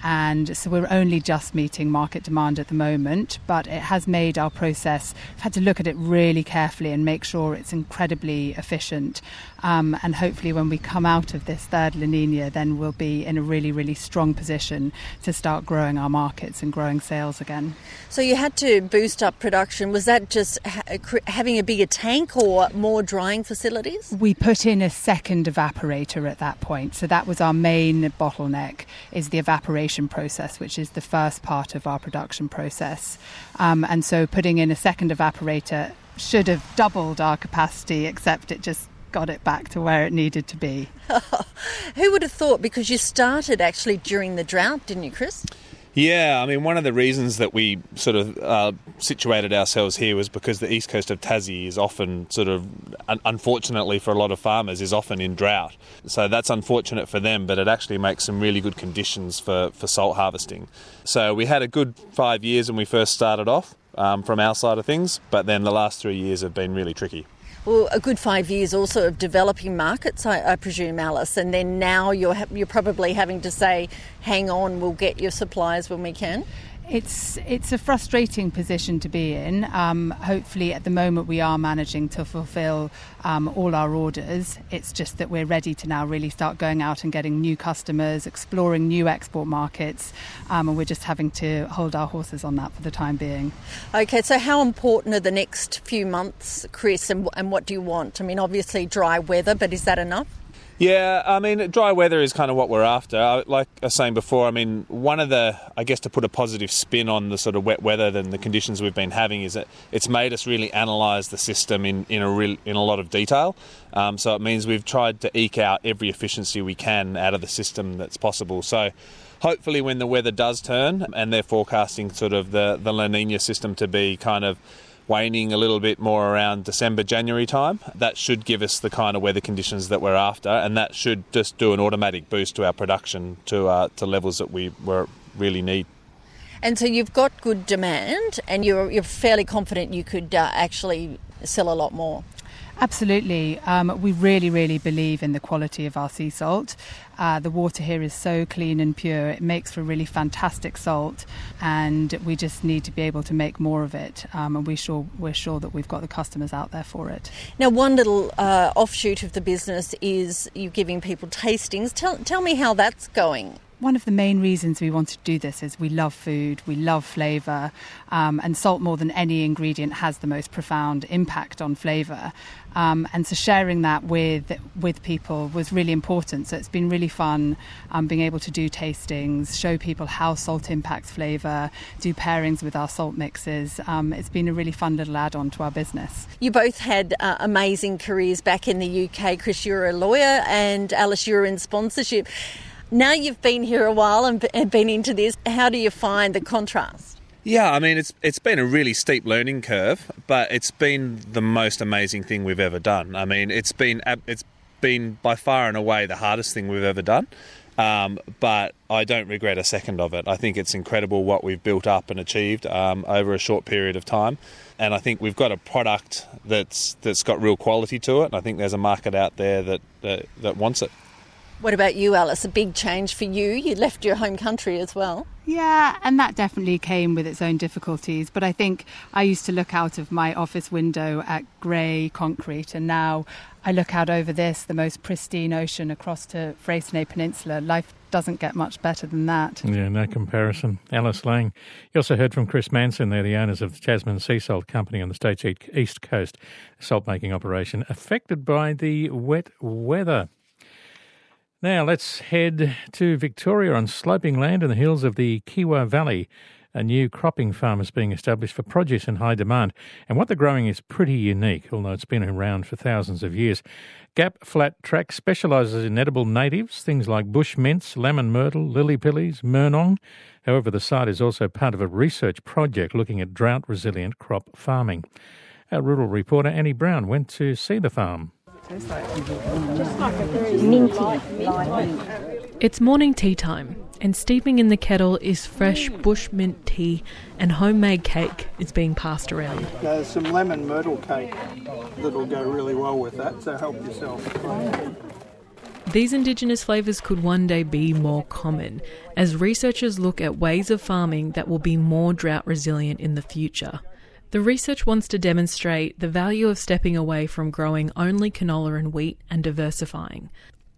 And so we're only just meeting market demand at the moment, but it has made our process, we've had to look at it really carefully and make sure it's incredibly efficient. And hopefully when we come out of this third La Nina, then we'll be in a really, really strong position to start growing our markets and growing sales again. So you had to boost up production. Was that just having a bigger tank or more drying facilities? We put in a second evaporator at that point. So that was our main bottleneck, is the evaporation process, which is the first part of our production process, and so putting in a second evaporator should have doubled our capacity, except it just got it back to where it needed to be. Who would have thought, because you started actually during the drought, didn't you, Chris? Yeah, I mean, one of the reasons that we sort of situated ourselves here was because the east coast of Tassie is often sort of, unfortunately for a lot of farmers, is often in drought. So that's unfortunate for them, but it actually makes some really good conditions for salt harvesting. So we had a good 5 years when we first started off from our side of things, but then the last 3 years have been really tricky. Well, a good 5 years also of developing markets, I presume, Alice, and then now you're probably having to say, hang on, we'll get your supplies when we can? It's a frustrating position to be in. Hopefully, at the moment, we are managing to fulfil all our orders. It's just that we're ready to now really start going out and getting new customers, exploring new export markets, and we're just having to hold our horses on that for the time being. Okay, so how important are the next few months, Chris, and what do you want? I mean, obviously dry weather, but is that enough? Yeah, I mean, dry weather is kind of what we're after. Like I was saying before, I mean, one of the, I guess to put a positive spin on the sort of wet weather and the conditions we've been having is that it's made us really analyse the system in a lot of detail. So it means we've tried to eke out every efficiency we can out of the system that's possible. So hopefully when the weather does turn, and they're forecasting sort of the La Nina system to be kind of waning a little bit more around December, January time, that should give us the kind of weather conditions that we're after, and that should just do an automatic boost to our production to levels that we really need. And so you've got good demand, and you're fairly confident you could actually sell a lot more. Absolutely. We really, really believe in the quality of our sea salt. The water here is so clean and pure. It makes for really fantastic salt, and we just need to be able to make more of it. And we're sure that we've got the customers out there for it. Now, one little offshoot of the business is you giving people tastings. Tell me how that's going. One of the main reasons we want to do this is we love food, we love flavour, and salt more than any ingredient has the most profound impact on flavour. And so sharing that with people was really important. So it's been really fun being able to do tastings, show people how salt impacts flavour, do pairings with our salt mixes. It's been a really fun little add-on to our business. You both had amazing careers back in the UK. Chris, you're a lawyer, and Alice, you're in sponsorship. Now you've been here a while and been into this. How do you find the contrast? Yeah, I mean, it's been a really steep learning curve, but it's been the most amazing thing we've ever done. I mean, it's been by far and away the hardest thing we've ever done, but I don't regret a second of it. I think it's incredible what we've built up and achieved over a short period of time, and I think we've got a product that's got real quality to it, and I think there's a market out there that wants it. What about you, Alice? A big change for you. You left your home country as well. Yeah, and that definitely came with its own difficulties. But I think I used to look out of my office window at grey concrete, and now I look out over this, the most pristine ocean across to Freycinet Peninsula. Life doesn't get much better than that. Yeah, no comparison. Alice Lang. You also heard from Chris Manson. They're the owners of the Tasman Sea Salt Company on the state's east coast, salt-making operation affected by the wet weather. Now let's head to Victoria on sloping land in the hills of the Kiwa Valley. A new cropping farm is being established for produce in high demand, and what they're growing is pretty unique, although it's been around for thousands of years. Gap Flat Track specialises in edible natives, things like bush mints, lemon myrtle, lily pillies, murnong. However, the site is also part of a research project looking at drought-resilient crop farming. Our rural reporter Annie Brown went to see the farm. It's morning tea time, and steeping in the kettle is fresh bush mint tea, and homemade cake is being passed around. There's some lemon myrtle cake that'll go really well with that, so help yourself. These indigenous flavours could one day be more common, as researchers look at ways of farming that will be more drought resilient in the future. The research wants to demonstrate the value of stepping away from growing only canola and wheat and diversifying.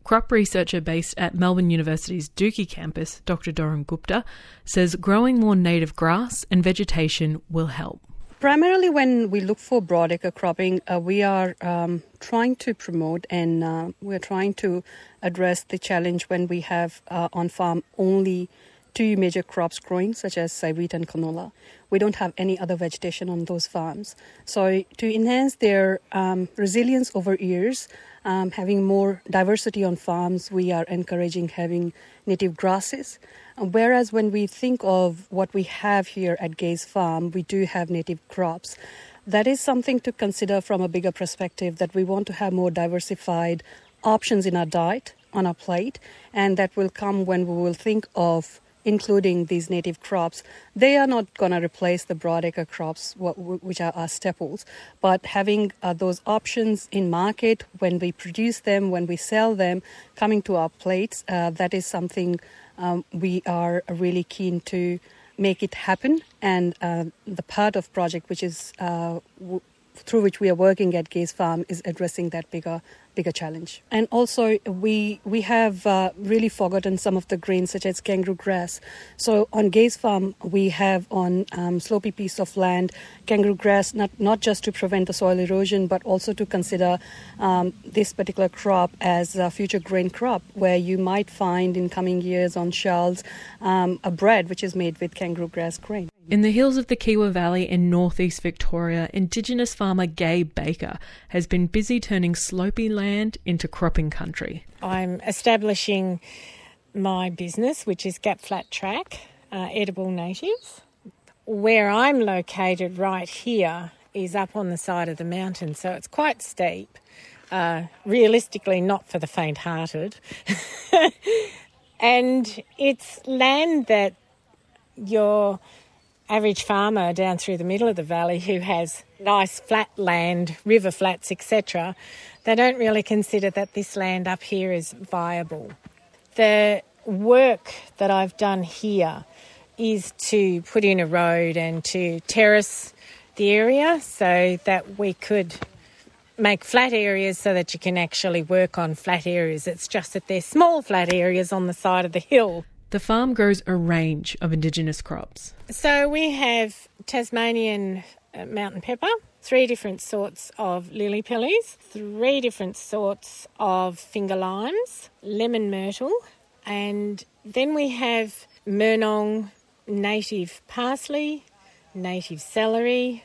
Crop researcher based at Melbourne University's Dookie campus, Dr. Doran Gupta, says growing more native grass and vegetation will help. Primarily when we look for broadacre cropping, we are trying to promote and we're trying to address the challenge when we have on-farm only two major crops growing, such as, say, wheat and canola. We don't have any other vegetation on those farms. So to enhance their resilience over years, having more diversity on farms, we are encouraging having native grasses. Whereas when we think of what we have here at Gaze Farm, we do have native crops. That is something to consider from a bigger perspective, that we want to have more diversified options in our diet, on our plate, and that will come when we will think of including these native crops. They are not going to replace the broadacre crops, which are our staples, but having those options in market, when we produce them, when we sell them, coming to our plates, that is something we are really keen to make it happen. And the part of project which is through which we are working at Gaze Farm is addressing that bigger challenge. And also we have really forgotten some of the grains, such as kangaroo grass. So on Gaze Farm we have on slopey piece of land kangaroo grass, not just to prevent the soil erosion, but also to consider this particular crop as a future grain crop, where you might find in coming years on shelves a bread which is made with kangaroo grass grain. In the hills of the Kiwa Valley in northeast Victoria, Indigenous farmer Gay Baker has been busy turning slopey land into cropping country. I'm establishing my business, which is Gap Flat Track, Edible Natives. Where I'm located right here is up on the side of the mountain, so it's quite steep. Realistically, not for the faint-hearted. And it's land that your average farmer down through the middle of the valley, who has nice flat land, river flats, etc., they don't really consider that this land up here is viable. The work that I've done here is to put in a road and to terrace the area so that we could make flat areas so that you can actually work on flat areas. It's just that they're small flat areas on the side of the hill. The farm grows a range of Indigenous crops. So we have Tasmanian mountain pepper, three different sorts of lily pillies, three different sorts of finger limes, lemon myrtle, and then we have Murnong native parsley, native celery,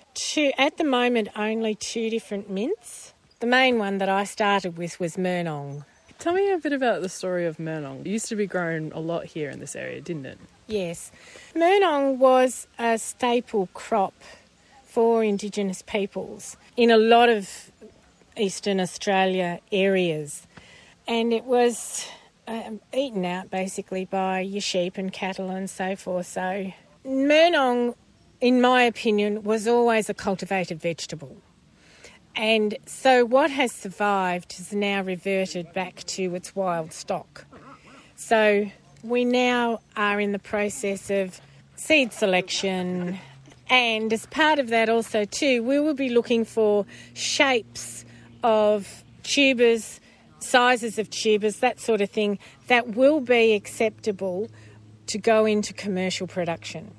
at the moment only two different mints. The main one that I started with was Murnong. Tell me a bit about the story of Murnong. It used to be grown a lot here in this area, didn't it? Yes. Murnong was a staple crop for Indigenous peoples in a lot of Eastern Australia areas. And it was eaten out basically by your sheep and cattle and so forth. So Murnong, in my opinion, was always a cultivated vegetable. And so what has survived has now reverted back to its wild stock. So we now are in the process of seed selection, and as part of that also too, we will be looking for shapes of tubers, sizes of tubers, that sort of thing, that will be acceptable to go into commercial production.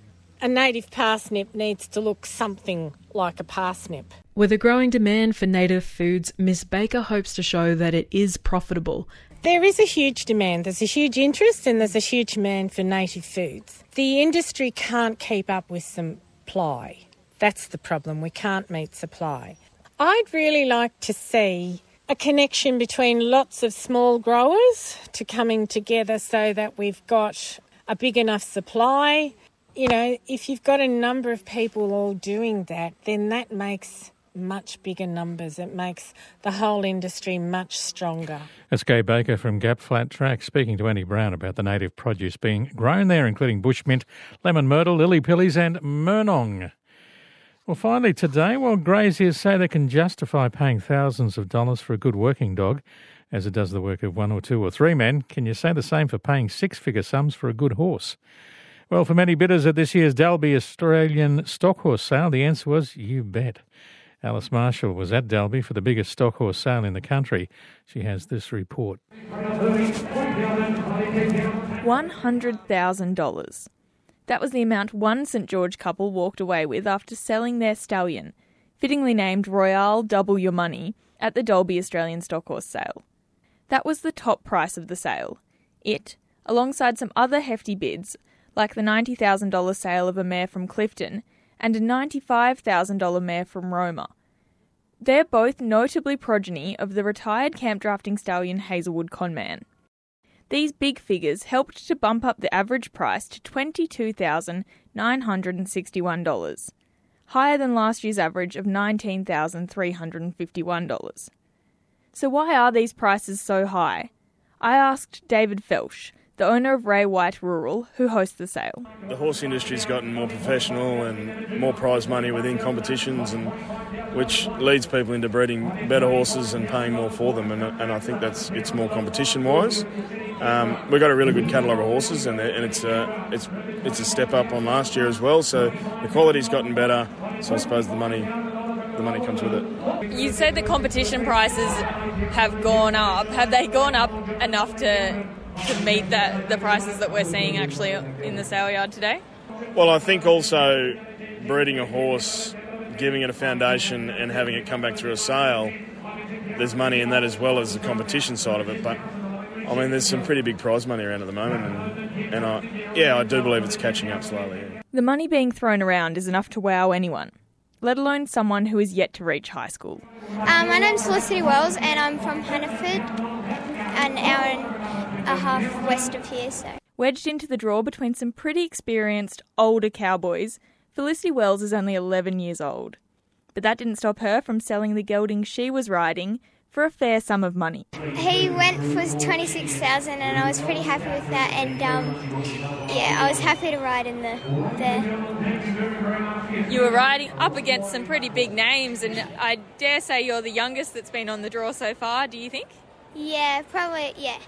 A native parsnip needs to look something like a parsnip. With a growing demand for native foods, Miss Baker hopes to show that it is profitable. There is a huge demand, there's a huge interest, and there's a huge demand for native foods. The industry can't keep up with supply. That's the problem, we can't meet supply. I'd really like to see a connection between lots of small growers to coming together so that we've got a big enough supply. You know, if you've got a number of people all doing that, then that makes much bigger numbers. It makes the whole industry much stronger. That's Gay Baker from Gap Flat Track speaking to Annie Brown about the native produce being grown there, including bushmint, lemon myrtle, lily pillies and Murnong. Well, finally today, while graziers say they can justify paying thousands of dollars for a good working dog, as it does the work of one or two or three men, can you say the same for paying six-figure sums for a good horse? Well, for many bidders at this year's Dalby Australian stock horse sale, the answer was you bet. Alice Marshall was at Dalby for the biggest stock horse sale in the country. She has this report. $100,000. That was the amount one St George couple walked away with after selling their stallion, fittingly named Royale Double Your Money, at the Dalby Australian stock horse sale. That was the top price of the sale. It, alongside some other hefty bids, like the $90,000 sale of a mare from Clifton and a $95,000 mare from Roma. They're both notably progeny of the retired camp drafting stallion Hazelwood Conman. These big figures helped to bump up the average price to $22,961, higher than last year's average of $19,351. So why are these prices so high? I asked David Felsh, the owner of Ray White Rural, who hosts the sale. The horse industry's gotten more professional and more prize money within competitions, and which leads people into breeding better horses and paying more for them, and I think it's more competition-wise. We've got a really good catalogue of horses, and it's a step up on last year as well, so the quality's gotten better, so I suppose the money comes with it. You said the competition prices have gone up. Have they gone up enough to meet the prices that we're seeing actually in the sale yard today? Well, I think also breeding a horse, giving it a foundation and having it come back through a sale, there's money in that as well as the competition side of it. But, I mean, there's some pretty big prize money around at the moment and I do believe it's catching up slowly. Yeah. The money being thrown around is enough to wow anyone, let alone someone who is yet to reach high school. My name's Felicity Wells and I'm from Hunterford, an hour and a half west of here. So. Wedged into the draw between some pretty experienced, older cowboys, Felicity Wells is only 11 years old. But that didn't stop her from selling the gelding she was riding for a fair sum of money. He went for $26,000 and I was pretty happy with that, and I was happy to ride in there. You were riding up against some pretty big names, and I dare say you're the youngest that's been on the draw so far, do you think? Yeah, probably, yeah.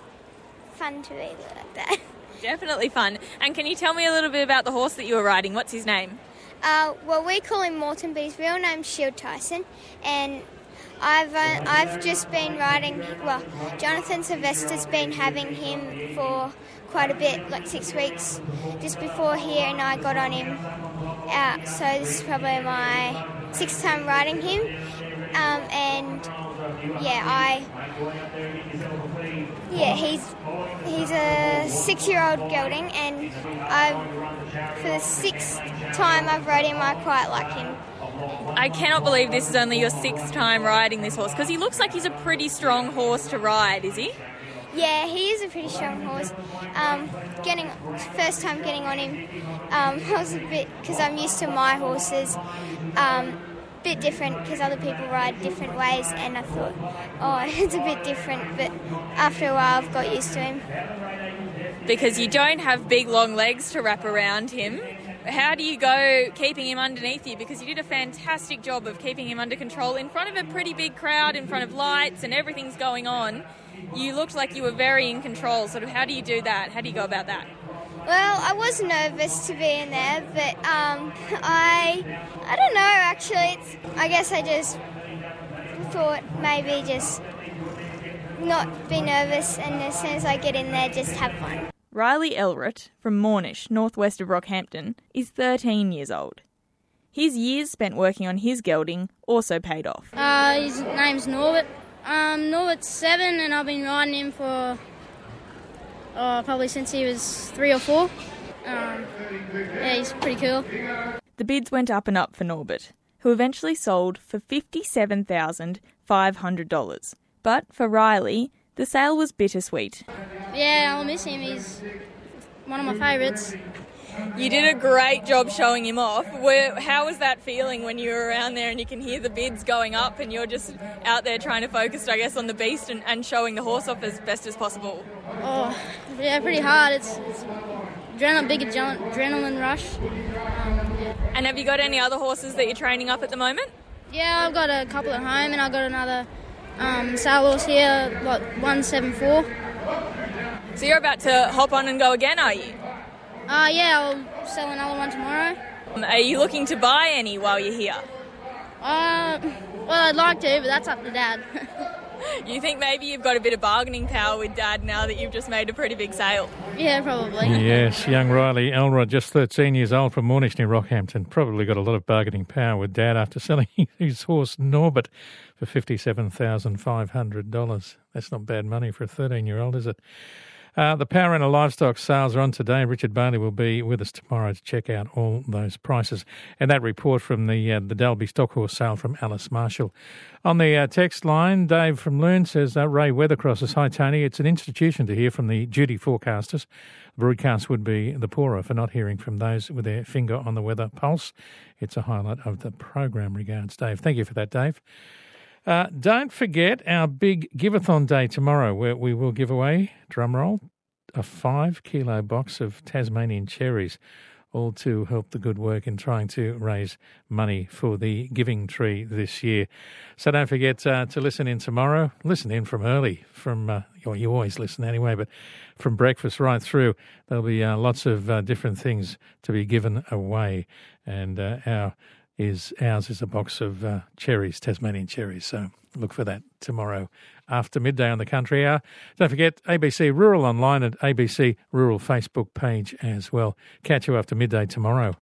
Fun to be like that. Definitely fun. And can you tell me a little bit about the horse that you were riding? What's his name? Well, we call him Morton, but his real name's Shield Tyson, and I've just been riding, well, Jonathan Sylvester's been having him for quite a bit, like 6 weeks, just before here, and I got on him out, so this is probably my sixth time riding him, he's a 6-year-old gelding, and for the sixth time I've rode him, I quite like him. I cannot believe this is only your sixth time riding this horse, because he looks like he's a pretty strong horse to ride, is he? Yeah, he is a pretty strong horse. First time getting on him, I was a bit, because I'm used to my horses, bit different because other people ride different ways, and I thought, it's a bit different, but after a while I've got used to him. Because you don't have big long legs to wrap around him, how do you go keeping him underneath you? Because you did a fantastic job of keeping him under control in front of a pretty big crowd, in front of lights and everything's going on. You looked like you were very in control. Sort of, how do you do that? How do you go about that? Well, I was nervous to be in there, but I don't know, actually. I guess I just thought maybe just not be nervous, and as soon as I get in there, just have fun. Riley Elrott, from Mornish, northwest of Rockhampton, is 13 years old. His years spent working on his gelding also paid off. His name's Norbert. Norbert's 7, and I've been riding him for... probably since he was 3 or 4. He's pretty cool. The bids went up and up for Norbert, who eventually sold for $57,500. But for Riley, the sale was bittersweet. Yeah, I'll miss him. He's one of my favourites. You did a great job showing him off. How was that feeling when you were around there and you can hear the bids going up and you're just out there trying to focus, I guess, on the beast and showing the horse off as best as possible? Oh, yeah, pretty hard. It's big adrenaline rush. Yeah. And have you got any other horses that you're training up at the moment? Yeah, I've got a couple at home, and I've got another sale horse here, like 174. So you're about to hop on and go again, are you? I'll sell another one tomorrow. Are you looking to buy any while you're here? I'd like to, but that's up to Dad. You think maybe you've got a bit of bargaining power with Dad now that you've just made a pretty big sale? Yeah, probably. Yes, young Riley Elrod, just 13 years old, from Mornish near Rockhampton, probably got a lot of bargaining power with Dad after selling his horse Norbert for $57,500. That's not bad money for a 13-year-old, is it? The power and livestock sales are on today. Richard Barley will be with us tomorrow to check out all those prices. And that report from the Dalby stock horse sale from Alice Marshall. On the text line, Dave from Loon says, Ray Weathercross says, hi, Tony. It's an institution to hear from the duty forecasters. The broadcast would be the poorer for not hearing from those with their finger on the weather pulse. It's a highlight of the program. Regards, Dave. Thank you for that, Dave. Don't forget our big giveathon day tomorrow, where we will give away, drumroll, a 5 kilo box of Tasmanian cherries, all to help the good work in trying to raise money for the Giving Tree this year. So don't forget to listen in tomorrow. Listen in from early, from you always listen anyway, but from breakfast right through. There'll be lots of different things to be given away, and ours is a box of cherries, Tasmanian cherries. So look for that tomorrow after midday on the Country Hour. Don't forget ABC Rural online and ABC Rural Facebook page as well. Catch you after midday tomorrow.